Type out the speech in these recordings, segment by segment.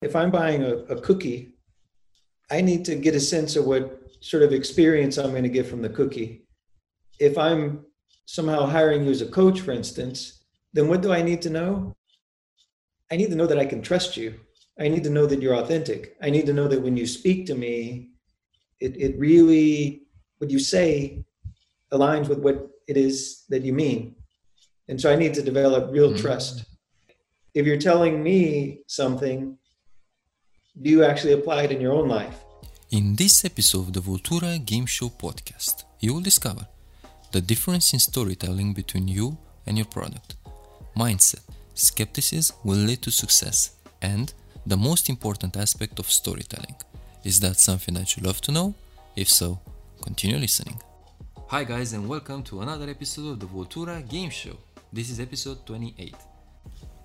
If I'm buying a cookie, I need to get a sense of what sort of experience I'm going to get from the cookie. If I'm somehow hiring you as a coach, for instance, then what do I need to know? I need to know that I can trust you. I need to know that you're authentic. I need to know that when you speak to me, it really, what you say aligns with what it is that you mean. And so I need to develop real trust. If you're telling me something, do you actually apply it in your own life? In this episode of the Voltura Game Show podcast, you will discover the difference in storytelling between you and your product, mindset, skepticism will lead to success, and the most important aspect of storytelling. Is that something that you love to know? If so, continue listening. Hi guys, and welcome to another episode of the Voltura Game Show. This is episode 28.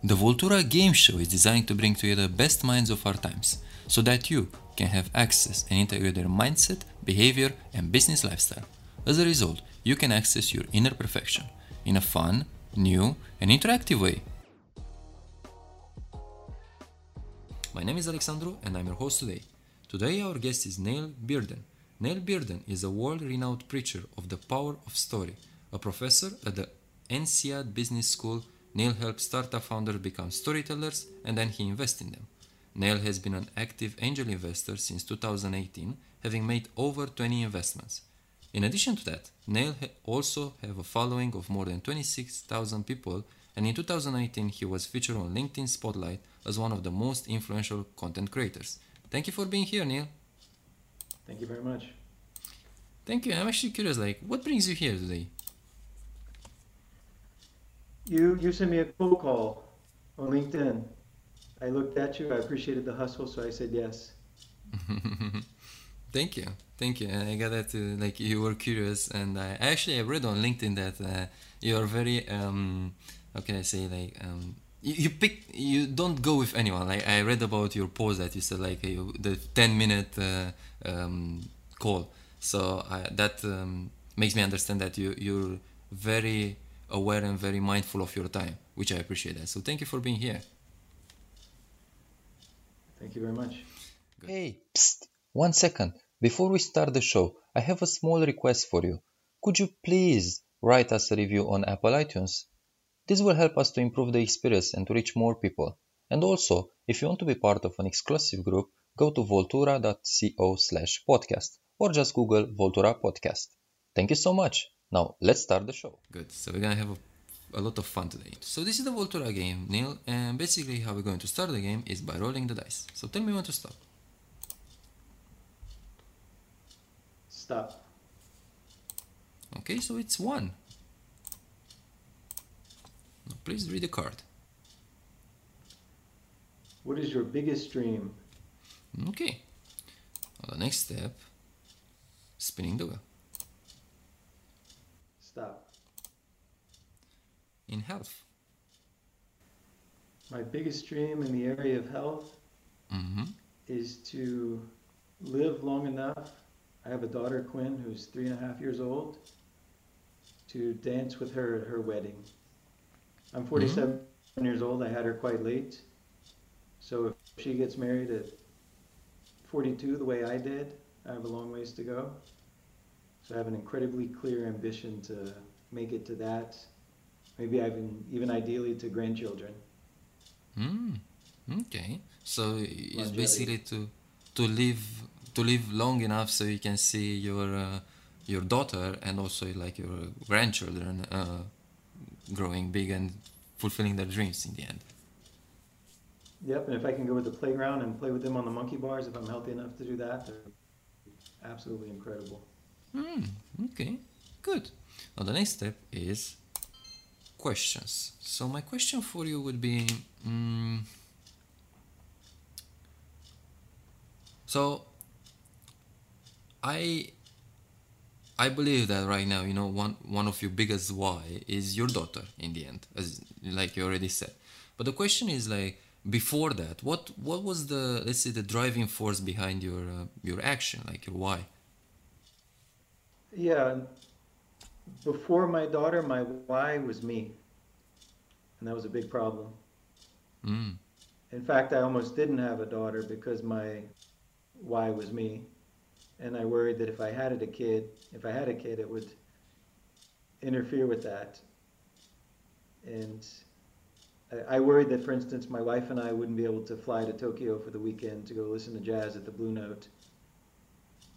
The Voltura Game Show is designed to bring together the best minds of our times so that you can have access and integrate their mindset, behavior, and business lifestyle. As a result, you can access your inner perfection in a fun, new, and interactive way. My name is Alexandru and I'm your host today. Today our guest is Neil Bearden. Neil Bearden is a world-renowned preacher of the power of story, a professor at the NCAD Business School. Neil helps startup founders become storytellers and then he invests in them. Neil has been an active angel investor since 2018, having made over 20 investments. In addition to that, Neil also has a following of more than 26,000 people, and in 2019 he was featured on LinkedIn Spotlight as one of the most influential content creators. Thank you for being here, Neil. Thank you very much. Thank you. I'm actually curious, what brings you here today? You sent me a phone call on LinkedIn. I looked at you. I appreciated the hustle, so I said yes. Thank you. And I got that you were curious, and I read on LinkedIn that you are very you don't go with anyone. I read about your post that you said the 10-minute call. So that makes me understand that you're very aware and very mindful of your time, which I appreciate that. So thank you for being here. Thank you very much. Good. Hey, psst, 1 second. Before we start the show, I have a small request for you. Could you please write us a review on Apple iTunes? This will help us to improve the experience and to reach more people. And also, if you want to be part of an exclusive group, go to voltura.co/podcast or just Google Voltura Podcast. Thank you so much. Now, let's start the show. Good. So we're going to have a lot of fun today. So this is the Voltura game, Neil. And basically how we're going to start the game is by rolling the dice. So tell me when to stop. Stop. Okay, so it's 1. Now, please read the card. What is your biggest dream? Okay. Well, the next step, spinning the wheel. Stop. In health. My biggest dream in the area of health is to live long enough. I have a daughter, Quinn, who's 3.5 years old, to dance with her at her wedding. I'm 47 years old. I had her quite late. So if she gets married at 42 the way I did, I have a long ways to go. So I have an incredibly clear ambition to make it to that. Maybe even ideally to grandchildren. Okay. So it's basically to live long enough so you can see your daughter and also your grandchildren growing big and fulfilling their dreams in the end. Yep, and if I can go to the playground and play with them on the monkey bars, if I'm healthy enough to do that, they're absolutely incredible. Okay, good. Now the next step is questions. So my question for you would be, so I believe that right now, one of your biggest why is your daughter in the end, as you already said. But the question is before that, what was the driving force behind your action, your why? Yeah, before my daughter, my why was me, and that was a big problem. In fact, I almost didn't have a daughter because my why was me. And I worried that if I had a kid, it would interfere with that. And I worried that, for instance, my wife and I wouldn't be able to fly to Tokyo for the weekend to go listen to jazz at the Blue Note,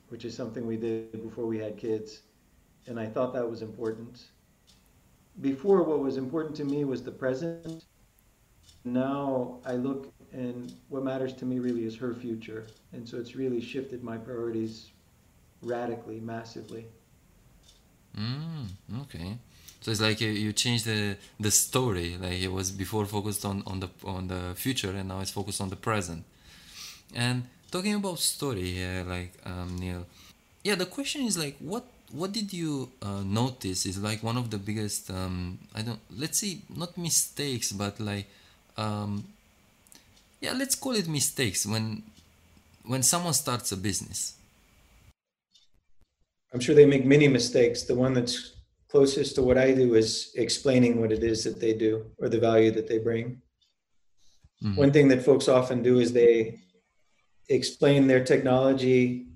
which is something we did before we had kids. And I thought that was important. Before, what was important to me was the present. Now I look, and what matters to me really is her future. And so it's really shifted my priorities radically, massively. Okay. So it's like you change the story. Like it was before focused on the future, and now it's focused on the present. And talking about story here, like Neil, the question is like, what did you notice is like one of the biggest let's say not mistakes, but like let's call it mistakes when someone starts a business? I'm sure they make many mistakes. The one that's closest to what I do is explaining what it is that they do or the value that they bring. Mm-hmm. One thing that folks often do is they explain their technology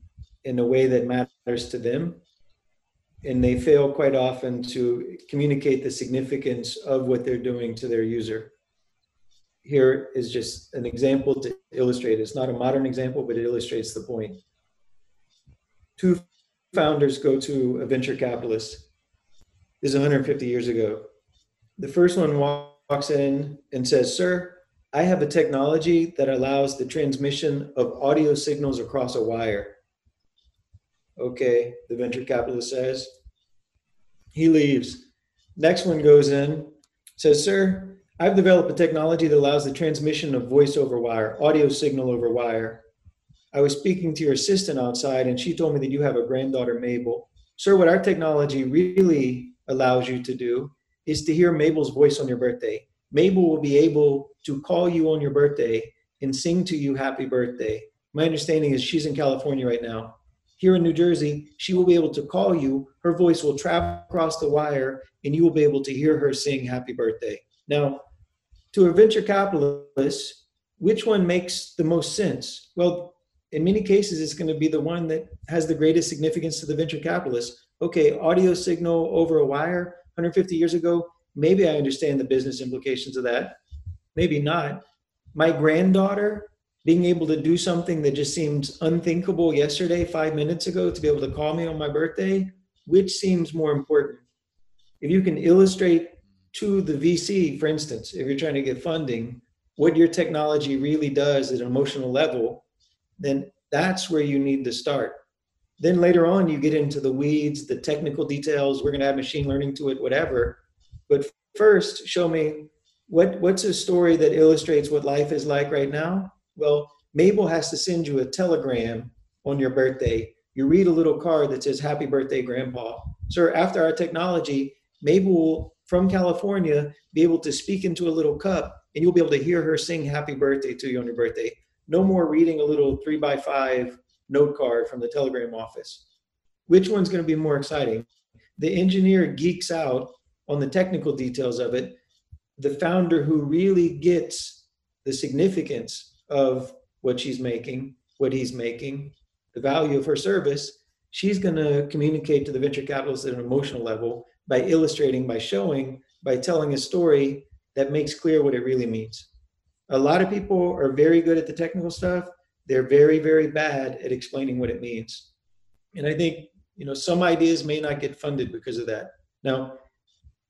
in a way that matters to them, and they fail quite often to communicate the significance of what they're doing to their user. Here is just an example to illustrate. It's not a modern example, but it illustrates the point. Two founders go to a venture capitalist. This is 150 years ago. The first one walks in and says, "Sir, I have a technology that allows the transmission of audio signals across a wire." "Okay," the venture capitalist says. He leaves. Next one goes in, says, "Sir, I've developed a technology that allows the transmission of voice over wire, audio signal over wire. I was speaking to your assistant outside, and she told me that you have a granddaughter, Mabel. Sir, what our technology really allows you to do is to hear Mabel's voice on your birthday. Mabel will be able to call you on your birthday and sing to you happy birthday. My understanding is she's in California right now. Here in New Jersey, she will be able to call you. Her voice will travel across the wire, and you will be able to hear her sing happy birthday." Now, to a venture capitalist, which one makes the most sense? Well, in many cases, it's going to be the one that has the greatest significance to the venture capitalist. Okay, audio signal over a wire 150 years ago, maybe I understand the business implications of that. Maybe not. My granddaughter being able to do something that just seems unthinkable yesterday, 5 minutes ago, to be able to call me on my birthday, which seems more important? If you can illustrate to the VC, for instance, if you're trying to get funding, what your technology really does at an emotional level, then that's where you need to start. Then later on, you get into the weeds, the technical details, we're gonna add machine learning to it, whatever. But first, show me what's a story that illustrates what life is like right now? Well, Mabel has to send you a telegram on your birthday. You read a little card that says, "Happy birthday, Grandpa." Sir, after our technology, Mabel will, from California, be able to speak into a little cup, and you'll be able to hear her sing happy birthday to you on your birthday. No more reading a little 3x5 note card from the telegram office. Which one's going to be more exciting? The engineer geeks out on the technical details of it. The founder who really gets the significance of what she's making, what he's making, the value of her service, she's gonna communicate to the venture capitalist at an emotional level by illustrating, by showing, by telling a story that makes clear what it really means. A lot of people are very good at the technical stuff. They're very, very bad at explaining what it means. And I think, some ideas may not get funded because of that. Now,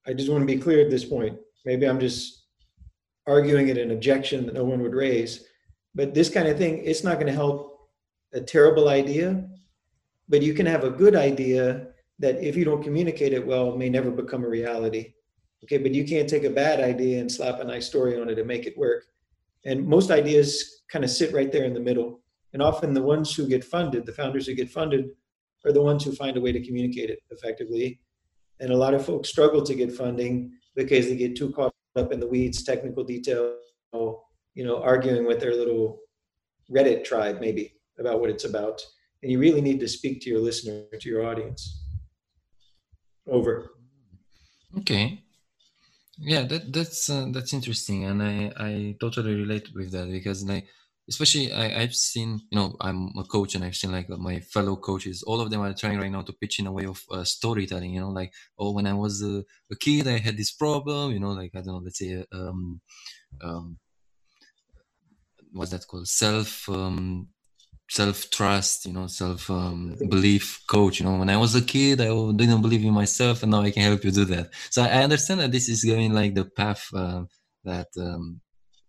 I just wanna be clear at this point. Maybe I'm just arguing at an objection that no one would raise. But this kind of thing, it's not going to help a terrible idea, but you can have a good idea that if you don't communicate it well, may never become a reality. Okay, but you can't take a bad idea and slap a nice story on it and make it work. And most ideas kind of sit right there in the middle. And often the ones who get funded, the founders who get funded, are the ones who find a way to communicate it effectively. And a lot of folks struggle to get funding because they get too caught up in the weeds, technical detail, arguing with their little Reddit tribe, maybe, about what it's about. And you really need to speak to your listener, to your audience. Over. Okay. Yeah, that's interesting, and I totally relate with that, because like, especially I've seen, you know, I'm a coach, and I've seen like my fellow coaches, all of them are trying right now to pitch in a way of storytelling, you know, like, oh, when I was a kid, I had this problem, you know, like, I don't know, let's say, what's that called? Self-trust, you know, self-belief coach, you know, when I was a kid, I didn't believe in myself, and now I can help you do that. So I understand that this is going like the path that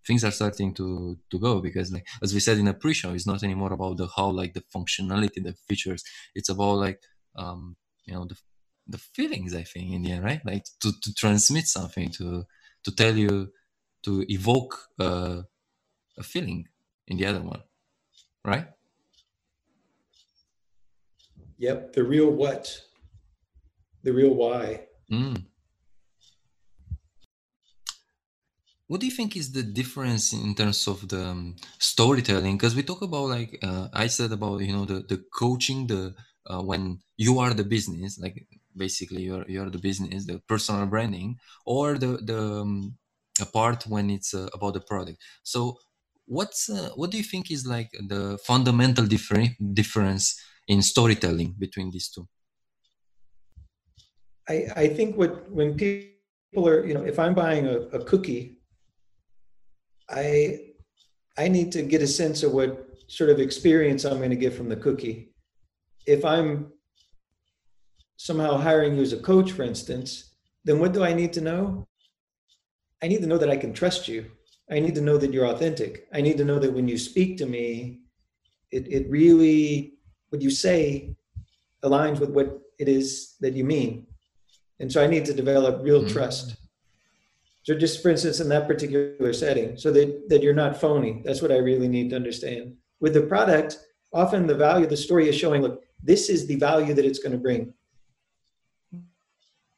things are starting to go, because like, as we said in the pre-show, it's not anymore about the how, like the functionality, the features, it's about like, you know, the feelings, I think, in the end, right? Like to transmit something, to tell you, to evoke a feeling in the other one, right? Yep, the real what, the real why. Mm. What do you think is the difference in terms of the storytelling? Because we talk about like, I said about, you know, the coaching, the when you are the business, like basically you're the business, the personal branding, or the part when it's about the product. So what do you think is like the fundamental difference in storytelling between these two? I think when people are, you know, if I'm buying a cookie, I need to get a sense of what sort of experience I'm going to get from the cookie. If I'm somehow hiring you as a coach, for instance, then what do I need to know? I need to know that I can trust you. I need to know that you're authentic. I need to know that when you speak to me, it really, what you say aligns with what it is that you mean. And so I need to develop real trust. So just for instance, in that particular setting, so that you're not phony. That's what I really need to understand. With the product, often the value of the story is showing, look, this is the value that it's going to bring.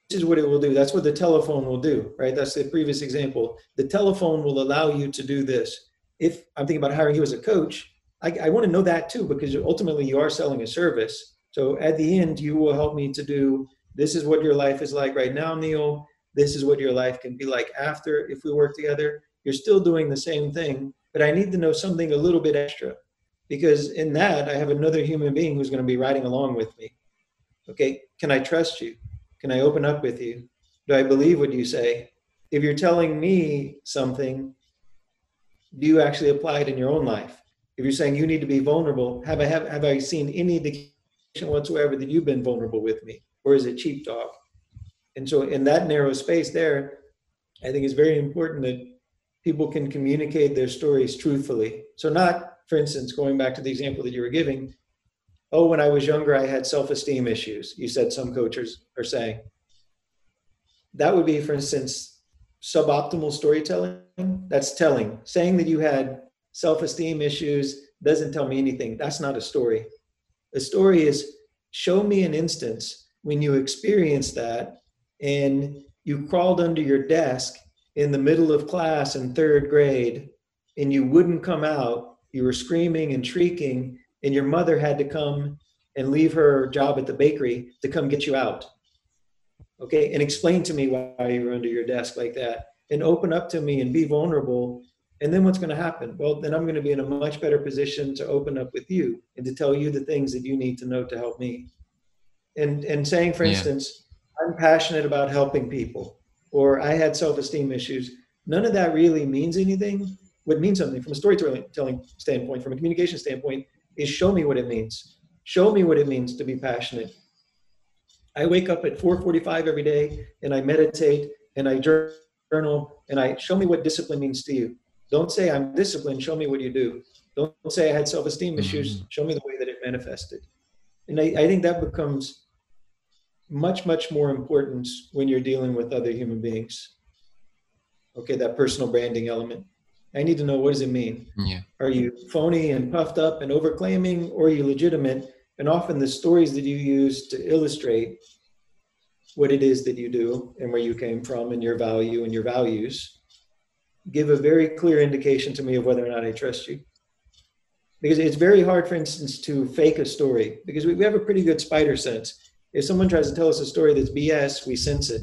This is what it will do. That's what the telephone will do, right? That's the previous example. The telephone will allow you to do this. If I'm thinking about hiring you as a coach, I want to know that too, because ultimately you are selling a service. So at the end, you will help me to do, this is what your life is like right now, Neil. This is what your life can be like after, if we work together. You're still doing the same thing, but I need to know something a little bit extra, because in that I have another human being who's going to be riding along with me. Okay, can I trust you? Can I open up with you? Do I believe what you say? If you're telling me something, do you actually apply it in your own life? If you're saying you need to be vulnerable, have I seen any indication whatsoever that you've been vulnerable with me? Or is it cheap talk? And so in that narrow space there, I think it's very important that people can communicate their stories truthfully. So not, for instance, going back to the example that you were giving, oh, when I was younger, I had self-esteem issues, you said some coaches are saying. That would be, for instance, suboptimal storytelling. That's telling. Saying that you had self-esteem issues doesn't tell me anything. That's not a story. A story is, show me an instance when you experienced that and you crawled under your desk in the middle of class in third grade and you wouldn't come out, you were screaming and shrieking, and your mother had to come and leave her job at the bakery to come get you out. Okay, and explain to me why you were under your desk like that, and open up to me and be vulnerable. And then what's going to happen? Well, then I'm going to be in a much better position to open up with you and to tell you the things that you need to know to help me. And saying, for instance, I'm passionate about helping people, or I had self-esteem issues. None of that really means anything. What means something from a storytelling standpoint, from a communication standpoint, is show me what it means. Show me what it means to be passionate. I wake up at 4:45 every day and I meditate and I journal and I show me what discipline means to you. Don't say I'm disciplined, show me what you do. Don't say I had self-esteem issues, show me the way that it manifested. And I think that becomes much, much more important when you're dealing with other human beings. Okay, that personal branding element. I need to know, what does it mean? Yeah. Are you phony and puffed up and overclaiming, or are you legitimate? And often the stories that you use to illustrate what it is that you do and where you came from and your value and your values give a very clear indication to me of whether or not I trust you. Because it's very hard, for instance, to fake a story, because we have a pretty good spider sense. If someone tries to tell us a story that's BS, we sense it.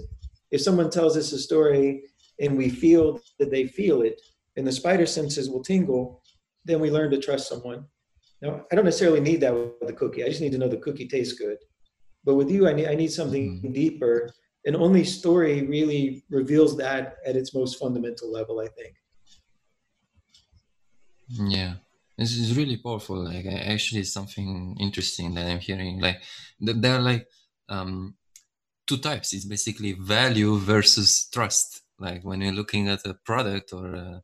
If someone tells us a story and we feel that they feel it, and the spider senses will tingle, then we learn to trust someone. Now, I don't necessarily need that with the cookie. I just need to know the cookie tastes good. But with you, I need something deeper, and only story really reveals that at its most fundamental level, I think. Yeah, this is really powerful. Like, actually, something interesting that I'm hearing. Like, there are like two types. It's basically value versus trust. Like when you're looking at a product or a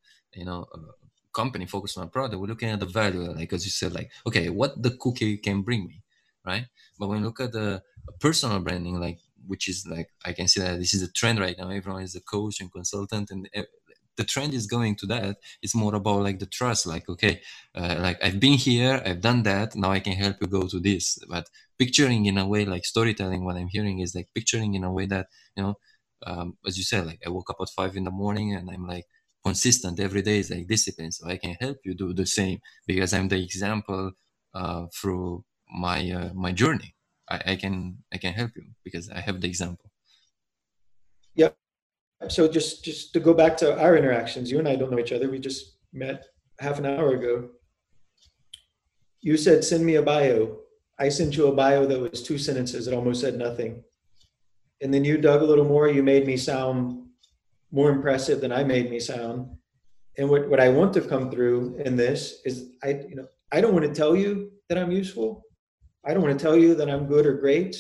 company focused on a product, we're looking at the value. Like as you said, like okay, what the cookie can bring me, right? But when you look at the personal branding, like which is like I can see that this is a trend right now. Everyone is a coach and consultant, and the trend is going to that. It's more about like the trust, like, okay, like I've been here, I've done that. Now I can help you go to this. But picturing in a way, like storytelling, what I'm hearing is like picturing in a way that, you know, as you said, like I woke up at 5 a.m. and I'm like consistent every day is like discipline. So I can help you do the same because I'm the example through my, my journey. I can help you because I have the example. Yep. So just to go back to our interactions, you and I don't know each other. We just met half an hour ago. You said, send me a bio. I sent you a bio that was 2 sentences. It almost said nothing. And then you dug a little more. You made me sound more impressive than I made me sound. And what I want to come through in this is, I don't want to tell you that I'm useful. I don't want to tell you that I'm good or great.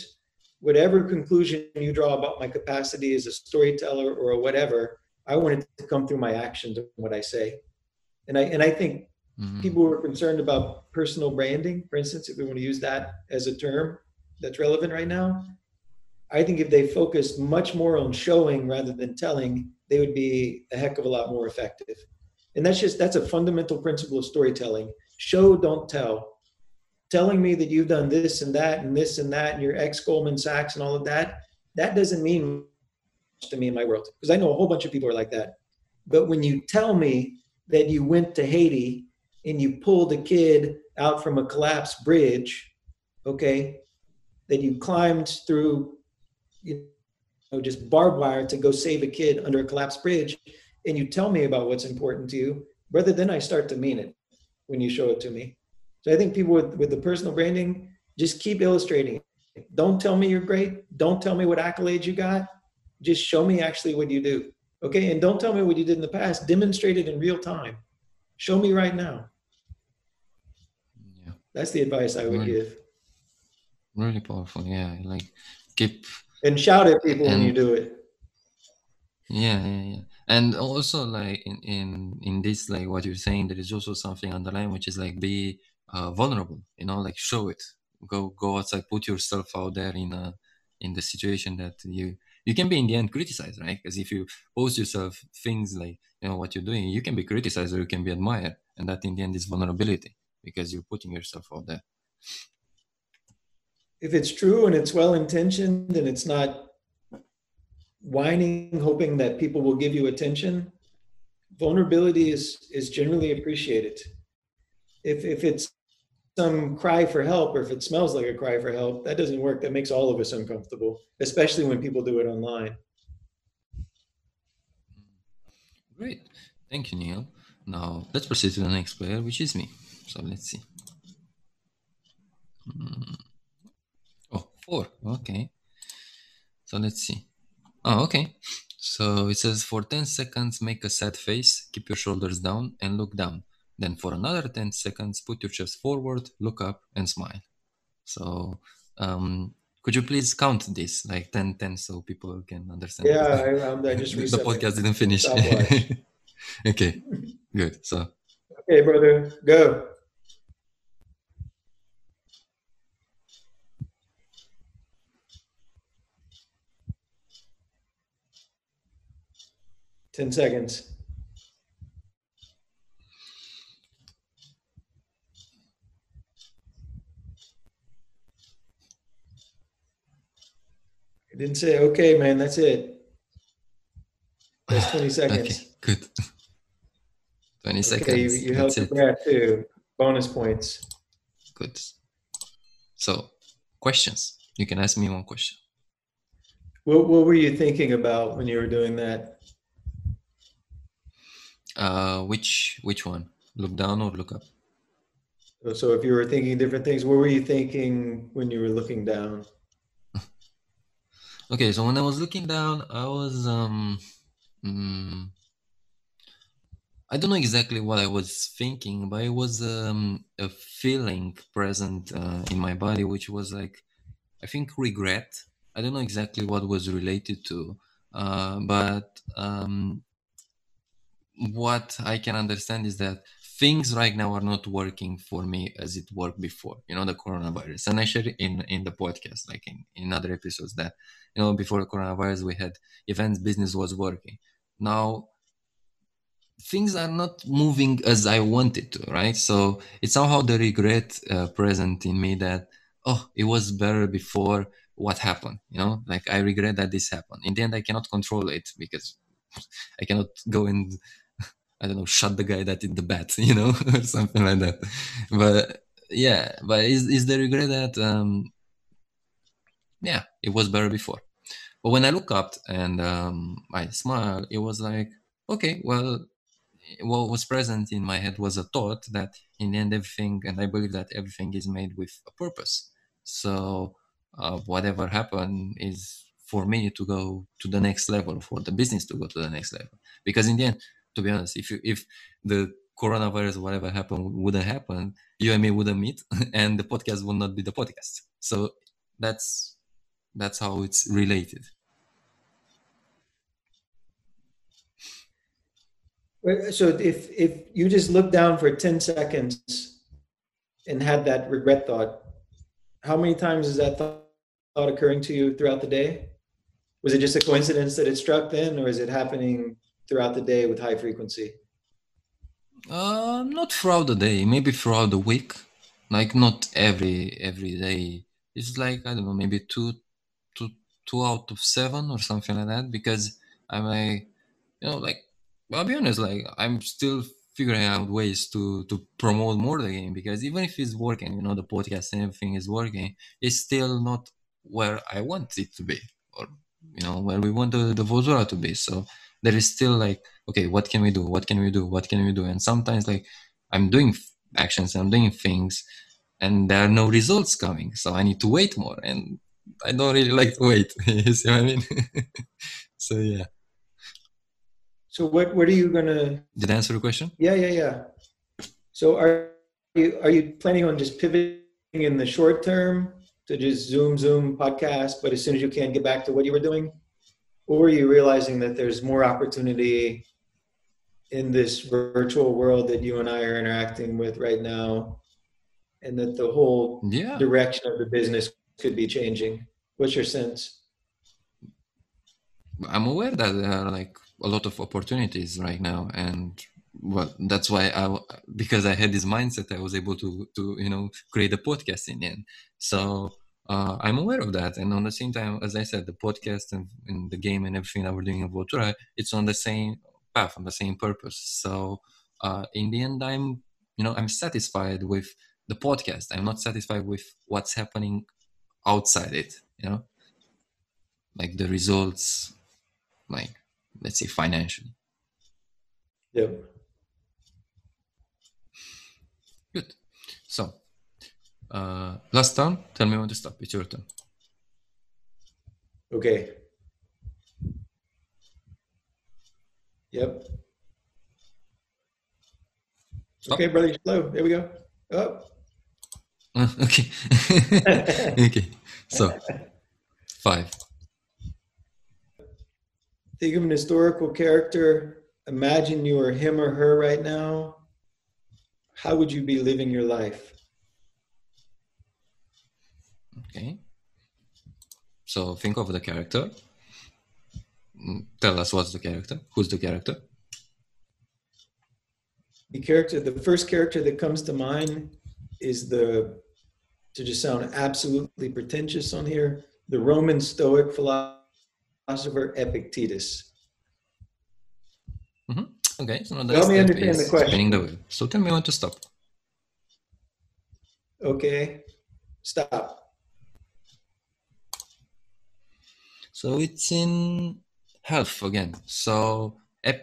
Whatever conclusion you draw about my capacity as a storyteller or whatever, I want it to come through my actions and what I say. And I think people who are concerned about personal branding, for instance, if we want to use that as a term that's relevant right now, I think if they focused much more on showing rather than telling, they would be a heck of a lot more effective. And that's a fundamental principle of storytelling. Show, don't tell. Telling me that you've done this and that, and your ex-Goldman Sachs and all of that, that doesn't mean much to me in my world. Because I know a whole bunch of people are like that. But when you tell me that you went to Haiti and you pulled a kid out from a collapsed bridge, okay, that you climbed through, just barbed wire to go save a kid under a collapsed bridge, and you tell me about what's important to you, brother, then I start to mean it when you show it to me. So I think people with the personal branding, just keep illustrating it. Don't tell me you're great. Don't tell me what accolades you got. Just show me actually what you do. Okay, and don't tell me what you did in the past. Demonstrate it in real time. Show me right now. Yeah. That's the advice I would give. Really powerful, yeah. Like keep... And shout at people when you do it. Yeah. And also like in this, like what you're saying, there is also something underlying, which is like be... vulnerable, like show it, go outside, put yourself out there in the situation that you can be in the end criticized, right? Because if you post yourself things like, what you're doing, you can be criticized or you can be admired. And that in the end is vulnerability because you're putting yourself out there. If it's true and it's well-intentioned and it's not whining, hoping that people will give you attention, vulnerability is generally appreciated. If it's some cry for help or if it smells like a cry for help, that doesn't work. That makes all of us uncomfortable, especially when people do it online. Great. Thank you, Neil. Now let's proceed to the next player, which is me. So let's see. Oh, 4. Okay. So let's see. Oh, okay. So it says for 10 seconds, make a sad face, keep your shoulders down and look down. Then for another 10 seconds, put your chest forward, look up and smile. So could you please count this, like 10, so people can understand? Yeah, I just reset. The podcast didn't finish. Okay, good. So. Okay, brother, go. Ten 10 seconds. Didn't say, okay, man, that's it. That's 20 seconds. Okay, good. 20 seconds. Okay, you held your breath too. Bonus points. Good. So, questions. You can ask me one question. What were you thinking about when you were doing that? Which one? Look down or look up? So if you were thinking different things, what were you thinking when you were looking down? Okay, so when I was looking down, I was, I don't know exactly what I was thinking, but it was a feeling present in my body, which was like, I think regret. I don't know exactly what was related to, but what I can understand is that things right now are not working for me as it worked before, you know, the coronavirus. And I shared in the podcast, like in other episodes, that, you know, before the coronavirus, we had events, business was working. Now, things are not moving as I wanted to, right? So it's somehow the regret present in me that, oh, it was better before, what happened, you know? Like, I regret that this happened. In the end, I cannot control it because I cannot go and, I don't know, shot the guy that did the bat, you know, or something like that. But yeah, but is the regret that, yeah, it was better before. But when I look up and I smile, it was like, okay, well, what was present in my head was a thought that in the end, everything, and I believe that everything is made with a purpose. So whatever happened is for me to go to the next level, for the business to go to the next level. Because in the end, to be honest, if the coronavirus, whatever happened, wouldn't happen, you and me wouldn't meet, and the podcast would not be the podcast. So that's how it's related. So if you just looked down for 10 seconds and had that regret thought, how many times is that thought occurring to you throughout the day? Was it just a coincidence that it struck then, or is it happening throughout the day with high frequency? Not throughout the day, maybe throughout the week. Like not every day. It's like, I don't know, maybe two out of 7 or something like that. Because I'm like, you know, like, I'll be honest, like I'm still figuring out ways to promote more the game, because even if it's working, you know, the podcast and everything is working, it's still not where I want it to be, or, you know, where we want the Voltura to be. So there is still like, okay, what can we do? What can we do? What can we do? And sometimes like I'm doing actions, I'm doing things, and there are no results coming. So I need to wait more, and I don't really like to wait. You see what I mean? So yeah. So what are you gonna? Did I answer the question? Yeah. So are you planning on just pivoting in the short term to just zoom podcast, but as soon as you can get back to what you were doing? Or were you realizing that there's more opportunity in this virtual world that you and I are interacting with right now, and that the whole direction of the business could be changing? What's your sense? I'm aware that there are like a lot of opportunities right now, and well, that's why because I had this mindset, I was able to you know, create a podcast in the end. So I'm aware of that, and on the same time, as I said, the podcast and the game and everything that we're doing in Voltura, it's on the same path, on the same purpose. So in the end, I'm satisfied with the podcast. I'm not satisfied with what's happening outside it, you know, like the results, like let's say financially. Yep. Good. So. Last time, tell me when to stop. It's your turn. Okay. Yep. Stop. Okay, brother, slow. There we go. Oh. Okay. Okay. So, 5. Think of an historical character. Imagine you are him or her right now. How would you be living your life? Okay, so think of the character. Tell us what's the character. Who's the character? The first character that comes to mind is to just sound absolutely pretentious on here, the Roman Stoic philosopher Epictetus. Mm-hmm. Okay, so now help me understand the question. So tell me when to stop. Okay, stop. So it's in health again. So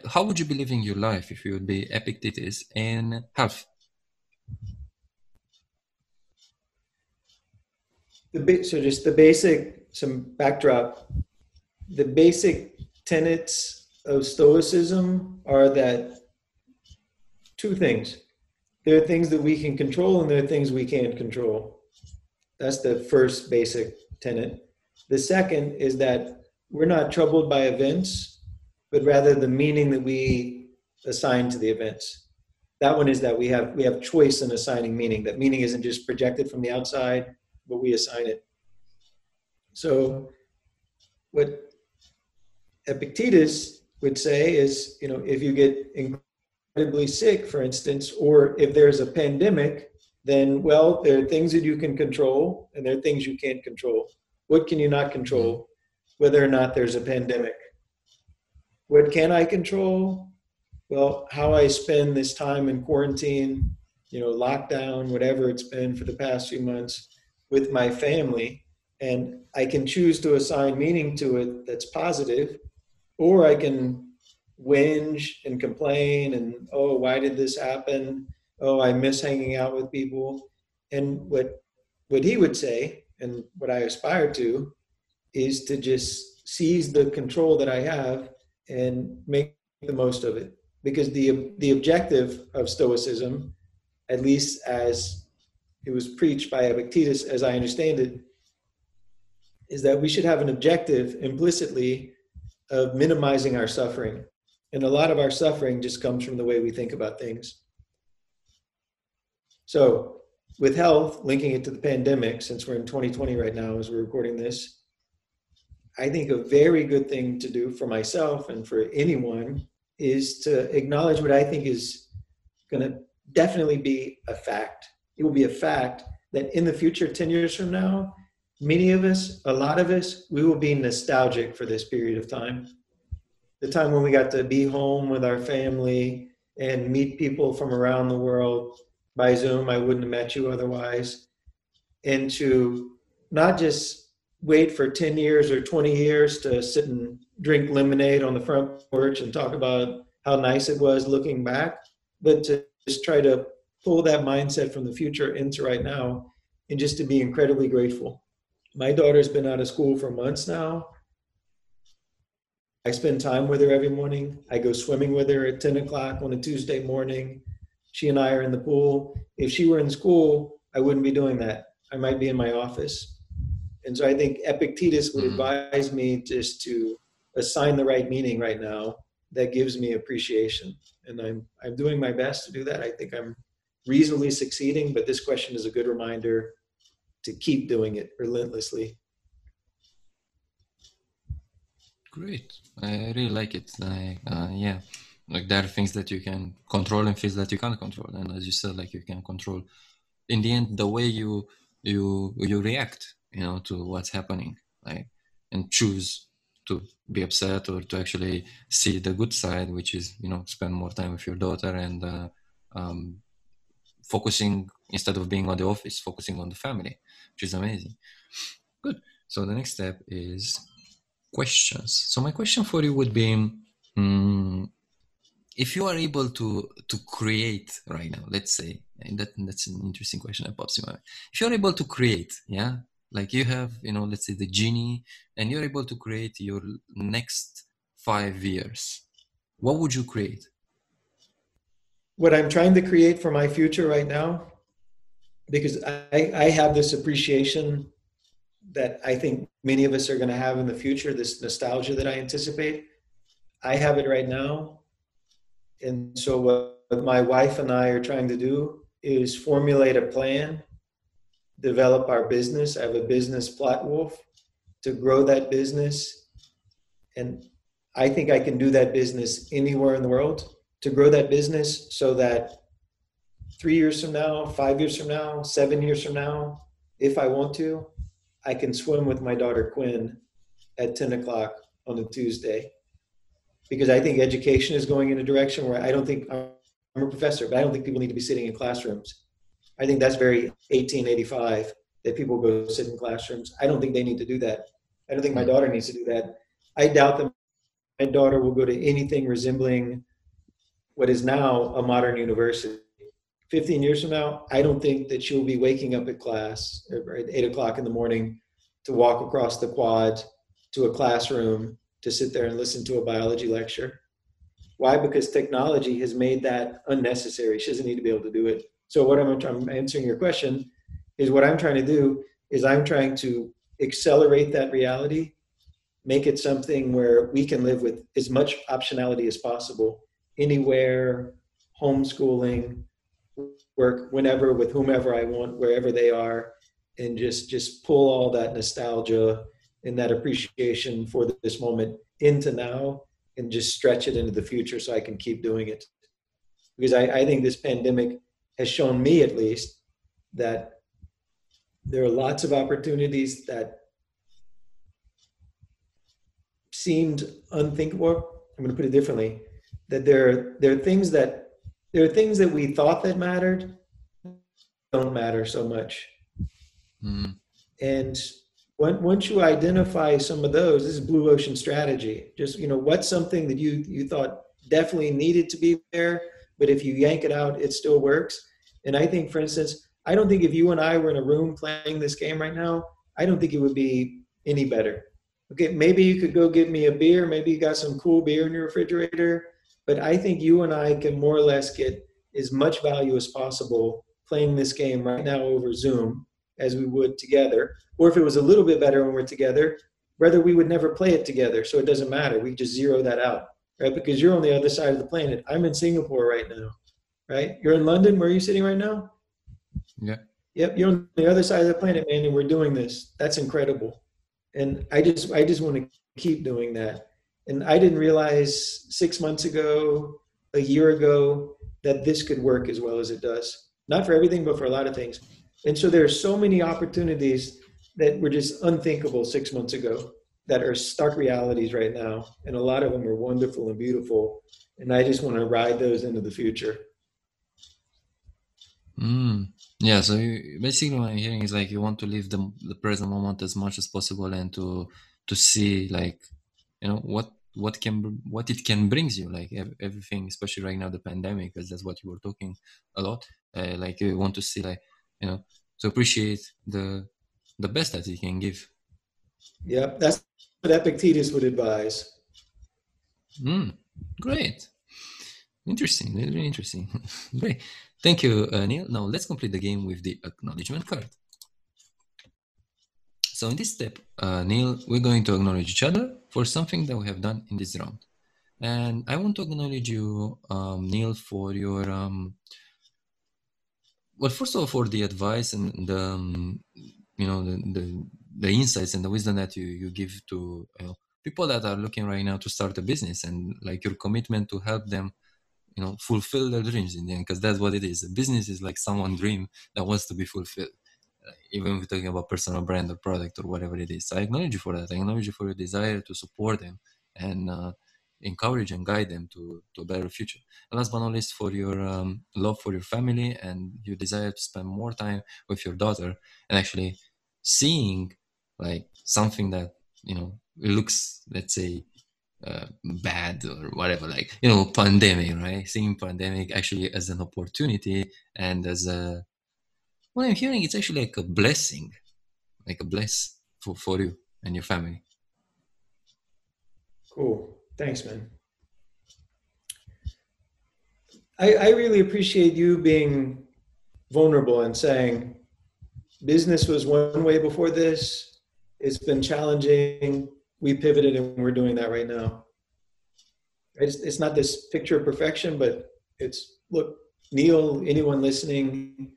How would you be living your life if you would be Epictetus in half? So just the basic, some backdrop, the basic tenets of Stoicism are that two things. There are things that we can control and there are things we can't control. That's the first basic tenet. The second is that we're not troubled by events, but rather the meaning that we assign to the events. That one is that we have choice in assigning meaning. That meaning isn't just projected from the outside, but we assign it. So what Epictetus would say is, you know, if you get incredibly sick, for instance, or if there's a pandemic, then, well, there are things that you can control and there are things you can't control. What can you not control? Whether or not there's a pandemic. What can I control? Well, how I spend this time in quarantine, you know, lockdown, whatever it's been for the past few months with my family. And I can choose to assign meaning to it that's positive, or I can whinge and complain and, oh, why did this happen? Oh, I miss hanging out with people. And what he would say, and what I aspire to, is to just seize the control that I have and make the most of it. Because the objective of Stoicism, at least as it was preached by Epictetus, as I understand it, is that we should have an objective implicitly of minimizing our suffering. And a lot of our suffering just comes from the way we think about things. So with health, linking it to the pandemic, since we're in 2020 right now as we're recording this, I think a very good thing to do for myself and for anyone is to acknowledge what I think is going to definitely be a fact. It will be a fact that in the future, 10 years from now, many of us, a lot of us, we will be nostalgic for this period of time. The time when we got to be home with our family and meet people from around the world by Zoom, I wouldn't have met you otherwise. And to not just wait for 10 years or 20 years to sit and drink lemonade on the front porch and talk about how nice it was looking back, but to just try to pull that mindset from the future into right now and just to be incredibly grateful. My daughter's been out of school for months now. I spend time with her every morning. I go swimming with her at 10 o'clock on a Tuesday morning. She and I are in the pool. If she were in school, I wouldn't be doing that. I might be in my office. And so I think Epictetus would advise me just to assign the right meaning right now that gives me appreciation. And I'm doing my best to do that. I think I'm reasonably succeeding, but this question is a good reminder to keep doing it relentlessly. Great. I really like it. Like there are things that you can control and things that you can't control. And as you said, like you can control in the end, the way you react, you know, to what's happening, like, and choose to be upset or to actually see the good side, which is, you know, spend more time with your daughter and, focusing instead of being on the office, focusing on the family, which is amazing. Good. So the next step is questions. So my question for you would be, if you are able to create right now, let's say, and that's an interesting question that pops in my mind. If you're able to create, yeah, like you have, you know, let's say the genie, and you're able to create your next 5 years, what would you create? What I'm trying to create for my future right now, because I have this appreciation that I think many of us are going to have in the future, this nostalgia that I anticipate. I have it right now. And so what my wife and I are trying to do is formulate a plan, develop our business. I have a business, Plot Wolf, to grow that business. And I think I can do that business anywhere in the world. To grow that business so that 3 years from now, 5 years from now, 7 years from now, if I want to, I can swim with my daughter Quinn at 10 o'clock on a Tuesday. Because I think education is going in a direction where I don't think, I'm a professor, but I don't think people need to be sitting in classrooms. I think that's very 1885 that people go sit in classrooms. I don't think they need to do that. I don't think my daughter needs to do that. I doubt the my daughter will go to anything resembling what is now a modern university. 15 years from now, I don't think that she'll be waking up at class at 8 o'clock in the morning to walk across the quad to a classroom to sit there and listen to a biology lecture. Why? Because technology has made that unnecessary. She doesn't need to be able to do it. So what I'm answering your question is what I'm trying to do is I'm trying to accelerate that reality, make it something where we can live with as much optionality as possible, anywhere, homeschooling, work whenever, with whomever I want, wherever they are, and just pull all that nostalgia and that appreciation for this moment into now and just stretch it into the future so I can keep doing it. Because I think this pandemic has shown me, at least, that there are lots of opportunities that seemed unthinkable. I'm going to put it differently, that there are things that we thought that mattered don't matter so much. Mm. And once you identify some of those, this is blue ocean strategy. Just, what's something that you thought definitely needed to be there, but if you yank it out, it still works. And I think, for instance, I don't think if you and I were in a room playing this game right now, I don't think it would be any better. Okay, maybe you could go get me a beer. Maybe you got some cool beer in your refrigerator. But I think you and I can more or less get as much value as possible playing this game right now over Zoom as we would together. Or if it was a little bit better when we're together, whether we would never play it together. So it doesn't matter. We just zero that out, right? Because you're on the other side of the planet. I'm in Singapore right now, right? You're in London. Where are you sitting right now? Yeah. Yep. You're on the other side of the planet, man. And we're doing this. That's incredible. And I just want to keep doing that. And I didn't realize 6 months ago, a year ago, that this could work as well as it does. Not for everything, but for a lot of things. And so there are so many opportunities that were just unthinkable 6 months ago that are stark realities right now. And a lot of them are wonderful and beautiful. And I just want to ride those into the future. Mm. Yeah, so basically what I'm hearing is like you want to live the present moment as much as possible and to see like, what it can brings you, like everything, especially right now, the pandemic, because that's what you were talking a lot. Like you want to see, like, to appreciate the best that it can give. Yeah, that's what Epictetus would advise. Mm, great. Interesting, really interesting. Great. Thank you, Neil. Now let's complete the game with the acknowledgement card. So in this step, Neil, we're going to acknowledge each other for something that we have done in this round. And I want to acknowledge you, Neil, for your, first of all, for the advice and the insights and the wisdom that you give to people that are looking right now to start a business, and like your commitment to help them, fulfill their dreams in the end, because that's what it is. A business is like someone's dream that wants to be fulfilled. Even if we're talking about personal brand or product or whatever it is. So I acknowledge you for that. I acknowledge you for your desire to support them and encourage and guide them to a better future. And last but not least, for your love for your family and your desire to spend more time with your daughter and actually seeing like something that, it looks, let's say, bad or whatever, like, pandemic, right? Seeing pandemic actually as an opportunity and as a, what I'm hearing, it's actually like a blessing, for you and your family. Cool. Thanks, man. I really appreciate you being vulnerable and saying business was one way before this. It's been challenging. We pivoted and we're doing that right now. It's not this picture of perfection, but it's, look, Neil, anyone listening,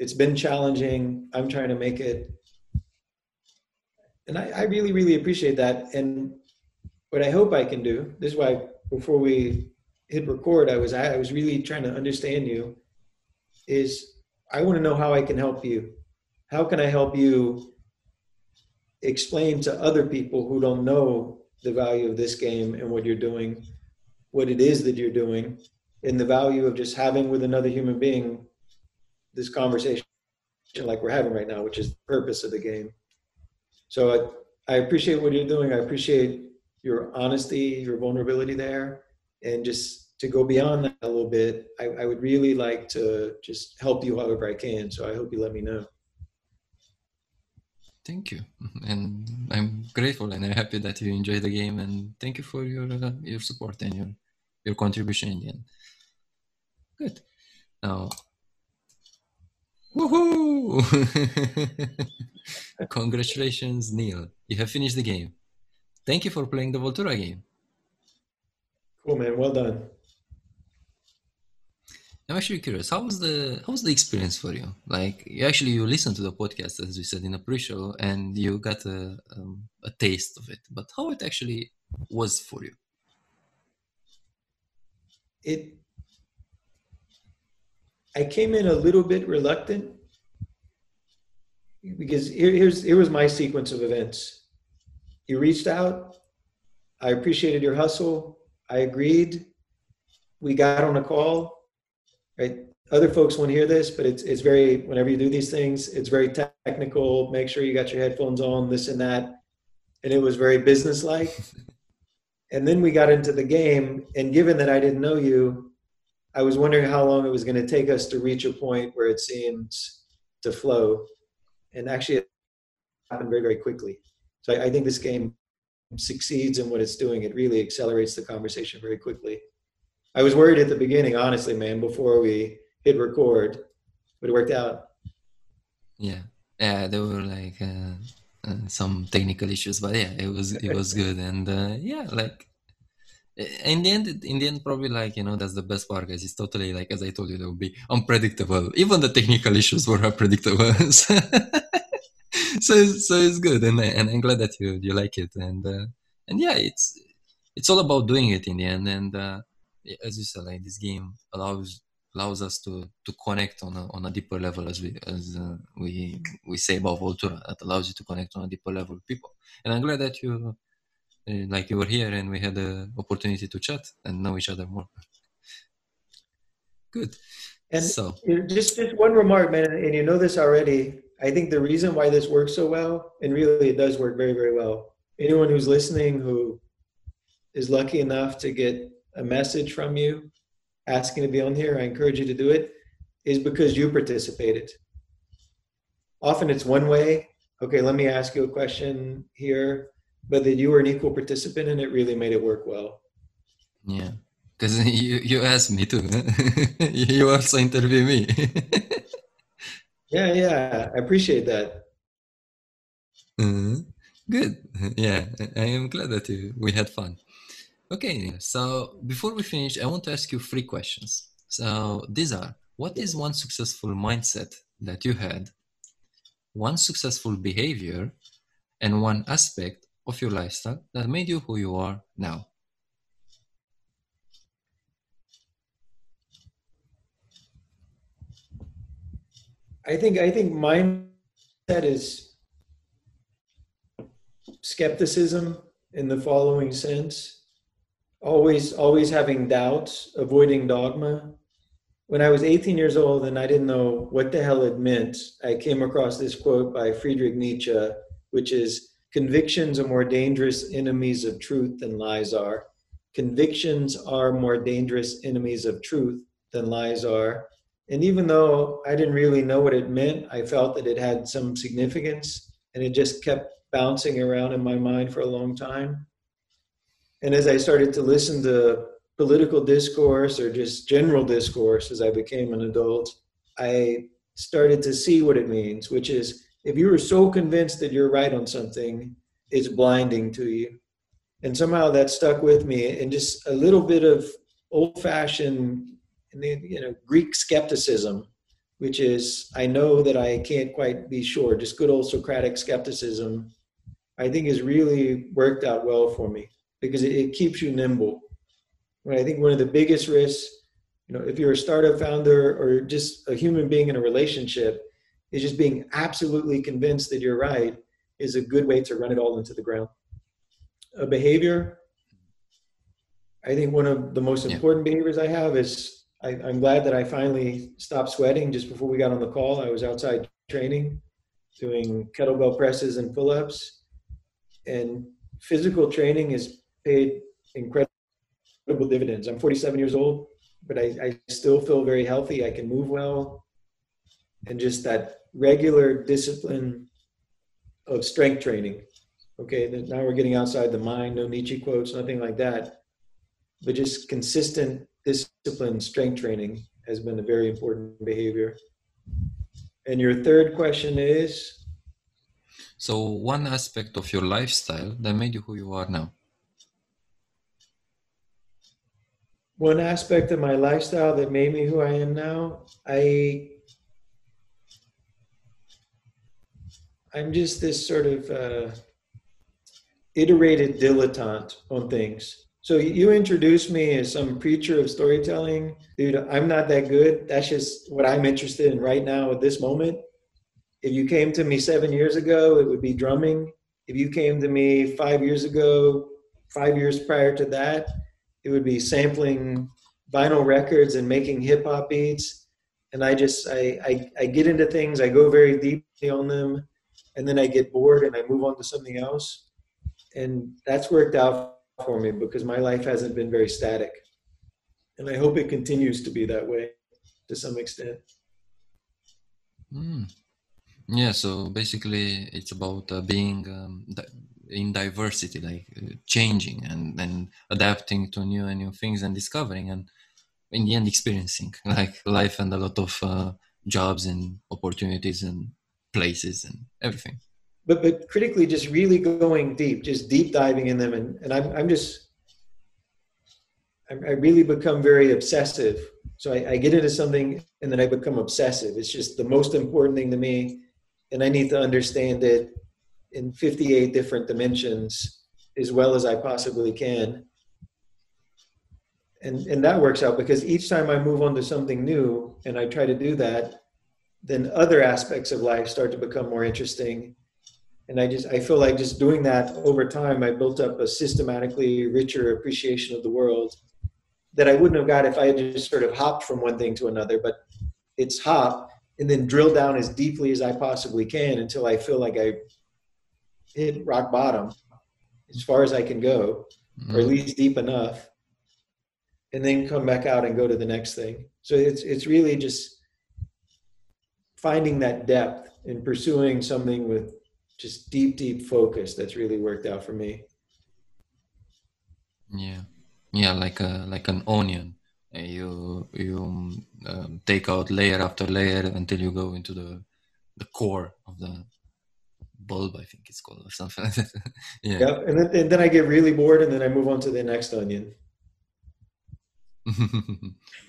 it's been challenging. I'm trying to make it. And I really, really appreciate that. And what I hope I can do, this is why before we hit record, I was really trying to understand you, is I want to know how I can help you. How can I help you explain to other people who don't know the value of this game and what you're doing, what it is that you're doing, and the value of just having with another human being this conversation like we're having right now, which is the purpose of the game. So I appreciate what you're doing. I appreciate your honesty, your vulnerability there. And just to go beyond that a little bit, I would really like to just help you however I can. So I hope you let me know. Thank you. And I'm grateful and I'm happy that you enjoyed the game. And thank you for your support and your contribution in the end. Good. Now, woohoo! Congratulations, Neil. You have finished the game. Thank you for playing the Voltura game. Cool, man. Well done. I'm actually curious. How was the experience for you? Like, you listened to the podcast, as we said in the pre-show, and you got a taste of it. But how it actually was for you? I came in a little bit reluctant because here was my sequence of events. You reached out. I appreciated your hustle. I agreed. We got on a call. Right? Other folks won't hear this, but it's very, whenever you do these things, it's very technical. Make sure you got your headphones on, this and that. And it was very businesslike. And then we got into the game. And given that I didn't know you, I was wondering how long it was going to take us to reach a point where it seemed to flow. And actually, it happened very, very quickly. So I think this game succeeds in what it's doing. It really accelerates the conversation very quickly. I was worried at the beginning, honestly, man, before we hit record, but it worked out. Yeah, there were like some technical issues, but yeah, it was good. And in the end, probably that's the best part, guys. It's totally like, as I told you, they will be unpredictable. Even the technical issues were unpredictable. so it's good. And I'm glad that you like it. And yeah, it's all about doing it in the end. And, as you said, like, this game allows us to connect on a deeper level, as we say about Voltura. That allows you to connect on a deeper level with people. And I'm glad that you were here and we had the opportunity to chat and know each other more. Good. And so, just one remark, man, and you know this already. I think the reason why this works so well, and really it does work very, very well. Anyone who's listening who is lucky enough to get a message from you asking to be on here, I encourage you to do it, is because you participated. Often it's one way. Okay, let me ask you a question here, but that you were an equal participant and it really made it work well. Yeah, because you asked me too. You also interview me. Yeah, I appreciate that. Mm-hmm. Good. Yeah, I am glad that we had fun. Okay, so before we finish, I want to ask you 3 questions. So these are: what is one successful mindset that you had, one successful behavior, and one aspect of your lifestyle that made you who you are now? I think mindset is skepticism in the following sense. Always having doubts, avoiding dogma. When I was 18 years old and I didn't know what the hell it meant, I came across this quote by Friedrich Nietzsche, which is, "Convictions are more dangerous enemies of truth than lies are. Convictions are more dangerous enemies of truth than lies are." And even though I didn't really know what it meant, I felt that it had some significance, and it just kept bouncing around in my mind for a long time. And as I started to listen to political discourse or just general discourse as I became an adult, I started to see what it means, which is, if you are so convinced that you're right on something, it's blinding to you. And somehow that stuck with me, and just a little bit of old-fashioned, Greek skepticism, which is, I know that I can't quite be sure, just good old Socratic skepticism, I think has really worked out well for me, because it keeps you nimble. Right? I think one of the biggest risks, if you're a startup founder or just a human being in a relationship, is just being absolutely convinced that you're right is a good way to run it all into the ground. A behavior, I think one of the most important behaviors I have is, I'm glad that I finally stopped sweating. Just before we got on the call, I was outside training, doing kettlebell presses and pull-ups. And physical training is paid incredible dividends. I'm 47 years old, but I still feel very healthy. I can move well. And just that regular discipline of strength training. Okay, now we're getting outside the mind, no Nietzsche quotes, nothing like that. But just consistent discipline, strength training has been a very important behavior. And your third question is? So one aspect of your lifestyle that made you who you are now. One aspect of my lifestyle that made me who I am now, I'm just this sort of iterated dilettante on things. So you introduced me as some preacher of storytelling. Dude, I'm not that good. That's just what I'm interested in right now at this moment. If you came to me 7 years ago, it would be drumming. If you came to me 5 years ago, 5 years prior to that, it would be sampling vinyl records and making hip hop beats. And I get into things, I go very deeply on them, and then I get bored and I move on to something else. And that's worked out for me because my life hasn't been very static. And I hope it continues to be that way to some extent. Mm. Yeah, so basically it's about being in diversity, like changing and adapting to new and new things and discovering and in the end experiencing like life and a lot of jobs and opportunities and places and everything. But critically, just really going deep, just deep diving in them. And I really become very obsessive. So I get into something and then I become obsessive. It's just the most important thing to me. And I need to understand it in 58 different dimensions as well as I possibly can. And that works out because each time I move on to something new and I try to do that, then other aspects of life start to become more interesting. And I feel like just doing that over time, I built up a systematically richer appreciation of the world that I wouldn't have got if I had just sort of hopped from one thing to another, but it's hop and then drill down as deeply as I possibly can until I feel like I hit rock bottom as far as I can go, or at least deep enough, and then come back out and go to the next thing. So it's really just finding that depth and pursuing something with just deep, deep focus that's really worked out for me. Yeah. Yeah, like an onion. You take out layer after layer until you go into the core of the bulb, I think it's called, or something like that. Yeah. Yep. And then I get really bored and then I move on to the next onion.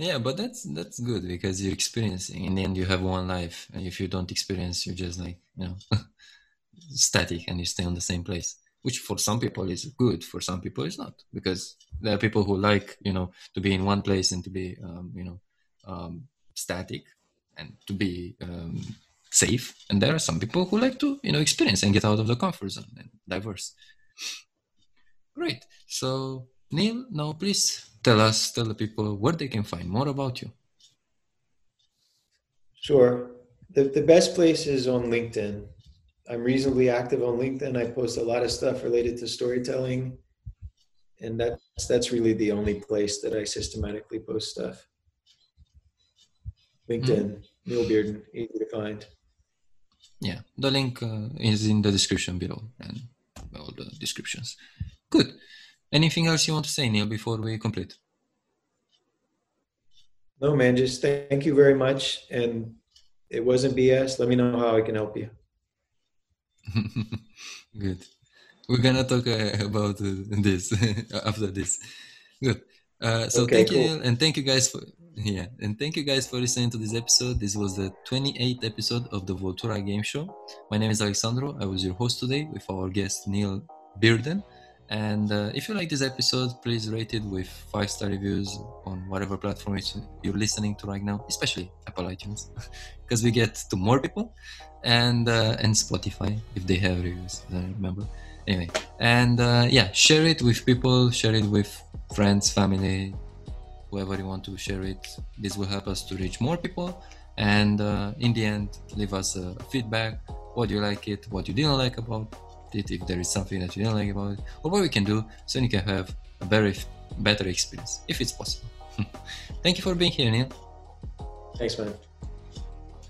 Yeah, but that's good because you're experiencing. In the end, you have one life. And if you don't experience, you're just like, you know... static and you stay on the same place, which for some people is good, for some people it's not, because there are people who like, you know, to be in one place and to be static and to be safe, and there are some people who like to, you know, experience and get out of the comfort zone and diverse. Great. So Neil, now please tell the people where they can find more about you. Sure. The best place is on LinkedIn. I'm reasonably active on LinkedIn. I post a lot of stuff related to storytelling, and that's really the only place that I systematically post stuff. LinkedIn, Neil Bearden, easy to find. Yeah, the link is in the description below and all the descriptions. Good. Anything else you want to say, Neil, before we complete? No, man, just thank you very much. And it wasn't BS. Let me know how I can help you. Good. We're gonna talk about this after this. Good. So okay, thank you, cool. And thank you guys for listening to this episode. This was the 28th episode of the Voltura Game Show. My name is Alexandru. I was your host today with our guest Neil Bearden. And if you like this episode, please rate it with 5-star reviews on whatever platform you're listening to right now, especially Apple iTunes, because we get to more people, and Spotify if they have reviews. I don't remember. Anyway, and yeah, share it with people, share it with friends, family, whoever you want to share it. This will help us to reach more people. And in the end, leave us feedback. What you like it? What you didn't like about it if there is something that you don't like about it, or what we can do so you can have a better experience, if it's possible. Thank you for being here, Neil. Thanks, man.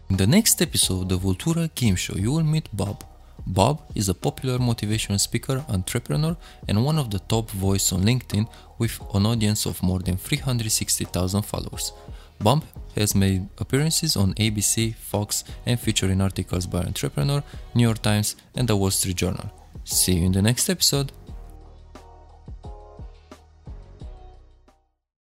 In the next episode of the Voltura Game Show, you will meet Bob. Bob is a popular motivational speaker, entrepreneur, and one of the top voices on LinkedIn with an audience of more than 360,000 followers. Bob has made appearances on ABC, Fox, and featuring articles by Entrepreneur, New York Times, and The Wall Street Journal. See you in the next episode.